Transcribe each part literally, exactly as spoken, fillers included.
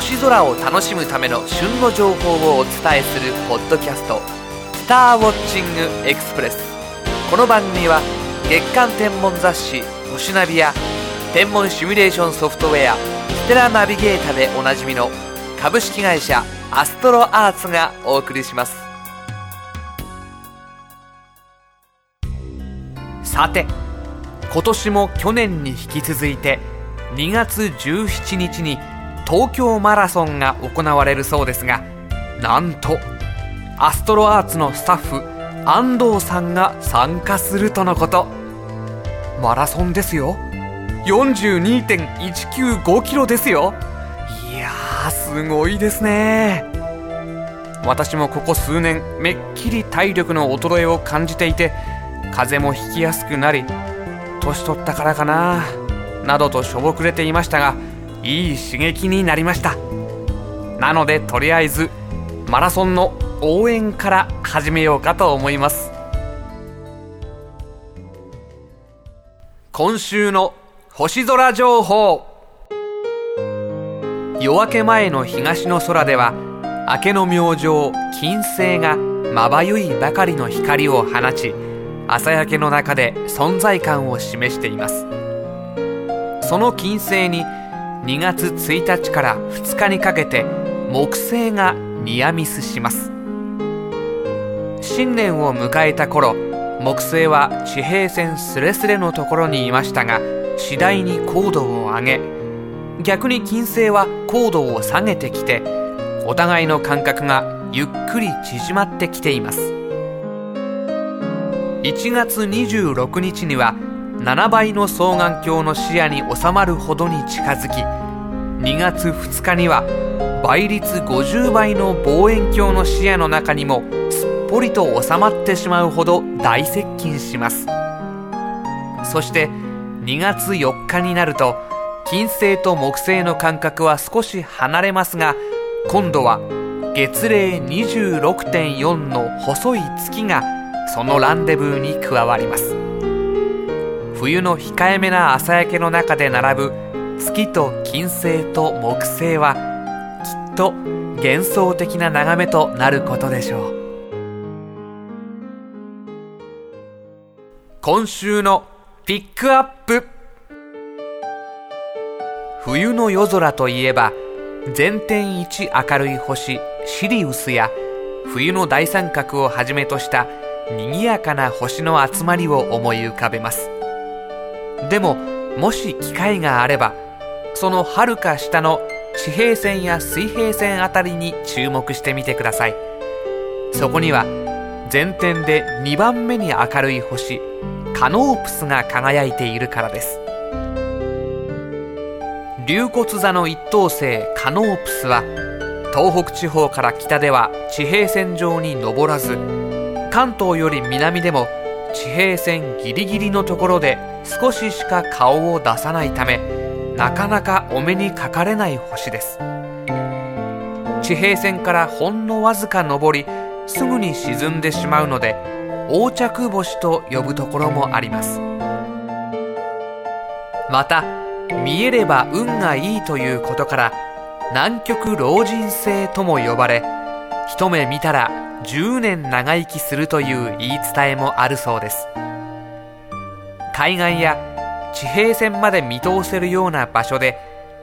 星空を楽しむための旬の情報をお伝えするポッドキャスト、スターウォッチングエクスプレス。この番組は月刊天文雑誌星ナビや天文シミュレーションソフトウェアステラナビゲータでおなじみの株式会社アストロアーツがお送りします。さて、今年も去年に引き続いてにがつじゅうしちにちに東京マラソンが行われるそうですが、なんとアストロアーツのスタッフ安藤さんが参加するとのこと。マラソンですよ。 よんじゅうにてんいちきゅうごキロですよ。いやー、すごいですね。私もここ数年めっきり体力の衰えを感じていて、風邪もひきやすくなり、年取ったからかななどとしょぼくれていましたが、いい刺激になりました。なのでとりあえずマラソンの応援から始めようかと思います。今週の星空情報。夜明け前の東の空では、明けの明星金星がまばゆいばかりの光を放ち、朝焼けの中で存在感を示しています。その金星ににがつついたちからふつかにかけて木星がニアミスします。新年を迎えた頃、木星は地平線すれすれのところにいましたが、次第に高度を上げ、逆に金星は高度を下げてきて、お互いの間隔がゆっくり縮まってきています。いちがつにじゅうろくにちにはななばいの双眼鏡の視野に収まるほどに近づき、にがつふつかには倍率ごじゅうばいの望遠鏡の視野の中にもすっぽりと収まってしまうほど大接近します。そしてにがつよっかになると、金星と木星の間隔は少し離れますが、今度は月齢 にじゅうろくてんよん の細い月がそのランデブーに加わります。冬の控えめな朝焼けの中で並ぶ月と金星と木星は、きっと幻想的な眺めとなることでしょう。今週のピックアップ。冬の夜空といえば、全天一明るい星シリウスや冬の大三角をはじめとした賑やかな星の集まりを思い浮かべます。でも、もし機会があれば、そのはるか下の地平線や水平線あたりに注目してみてください。そこには全天でにばんめに明るい星カノープスが輝いているからです。龍骨座の一等星カノープスは、東北地方から北では地平線上に上らず、関東より南でも地平線ギリギリのところで少ししか顔を出さないため、なかなかお目にかかれない星です。地平線からほんのわずか上り、すぐに沈んでしまうので、横着星と呼ぶところもあります。また、見えれば運がいいということから、南極老人星とも呼ばれ、一目見たらじゅうねん長生きするという言い伝えもあるそうです。海岸や地平線まで見通せるような場所で、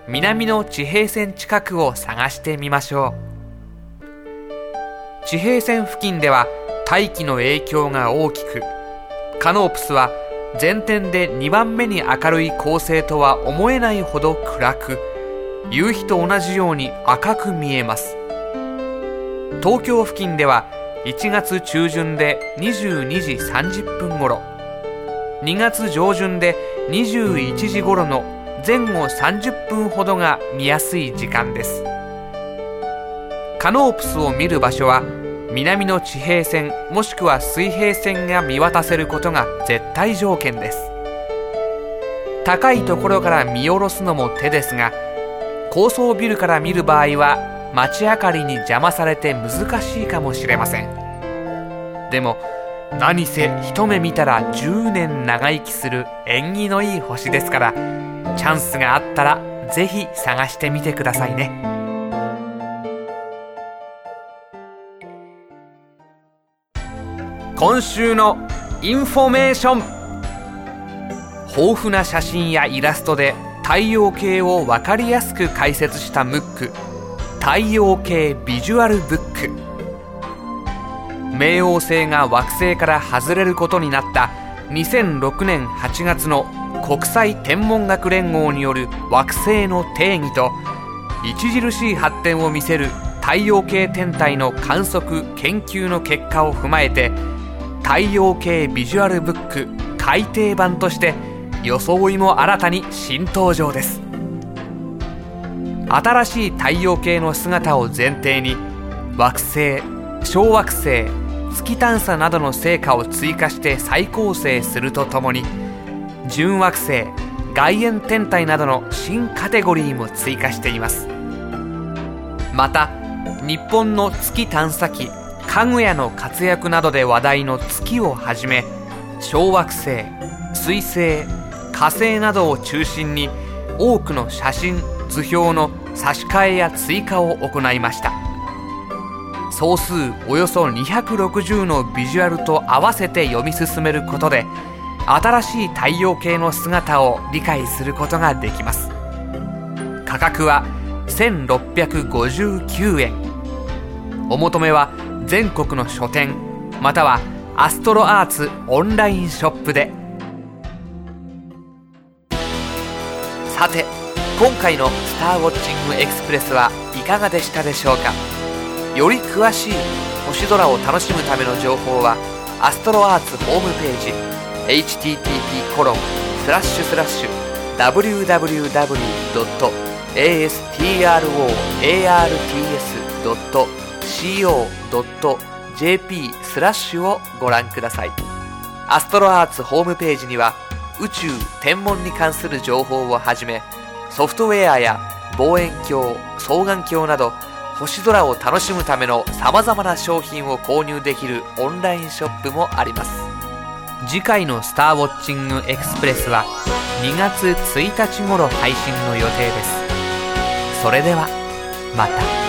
南の地平線近くを探してみましょう。地平線付近では大気の影響が大きく、カノープスは全天でにばんめに明るい恒星とは思えないほど暗く、夕日と同じように赤く見えます。東京付近ではいちがつちゅうじゅんでにじゅうにじさんじゅっぷんごろ、にがつじょうじゅんでにじゅういちじごろの前後さんじゅっぷんほどが見やすい時間です。カノープスを見る場所は、南の地平線もしくは水平線が見渡せることが絶対条件です。高いところから見下ろすのも手ですが、高層ビルから見る場合は街明かりに邪魔されて難しいかもしれません。でも、何せ一目見たらじゅうねん長生きする縁起のいい星ですから、チャンスがあったらぜひ探してみてくださいね。今週のインフォメーション。豊富な写真やイラストで太陽系を分かりやすく解説したムック、太陽系ビジュアルブック。冥王星が惑星から外れることになったにせんろくねんはちがつの国際天文学連合による惑星の定義と、著しい発展を見せる太陽系天体の観測・研究の結果を踏まえて、太陽系ビジュアルブック改訂版として装いも新たに新登場です。新しい太陽系の姿を前提に、惑星、小惑星、月探査などの成果を追加して再構成するとともに、準惑星、外縁天体などの新カテゴリーも追加しています。また、日本の月探査機かぐやの活躍などで話題の月をはじめ、小惑星、水星、火星などを中心に多くの写真、図表の差し替えや追加を行いました。総数およそにひゃくろくじゅうのビジュアルと合わせて読み進めることで、新しい太陽系の姿を理解することができます。価格はせんろっぴゃくごじゅうきゅうえん。お求めは全国の書店またはアストロアーツオンラインショップで。さて、今回のスターウォッチングエクスプレスはいかがでしたでしょうか。より詳しい星空を楽しむための情報はアストロアーツホームページ エイチティーティーピーコロンスラッシュスラッシュダブリューダブリューダブリュードットエーエストロアーツドットシーオードットジェーピー をご覧ください。アストロアーツホームページには、宇宙・天文に関する情報をはじめ、ソフトウェアや望遠鏡、双眼鏡など星空を楽しむためのさまざまな商品を購入できるオンラインショップもあります。次回のスターウォッチングエクスプレスはにがつついたち頃配信の予定です。それではまた。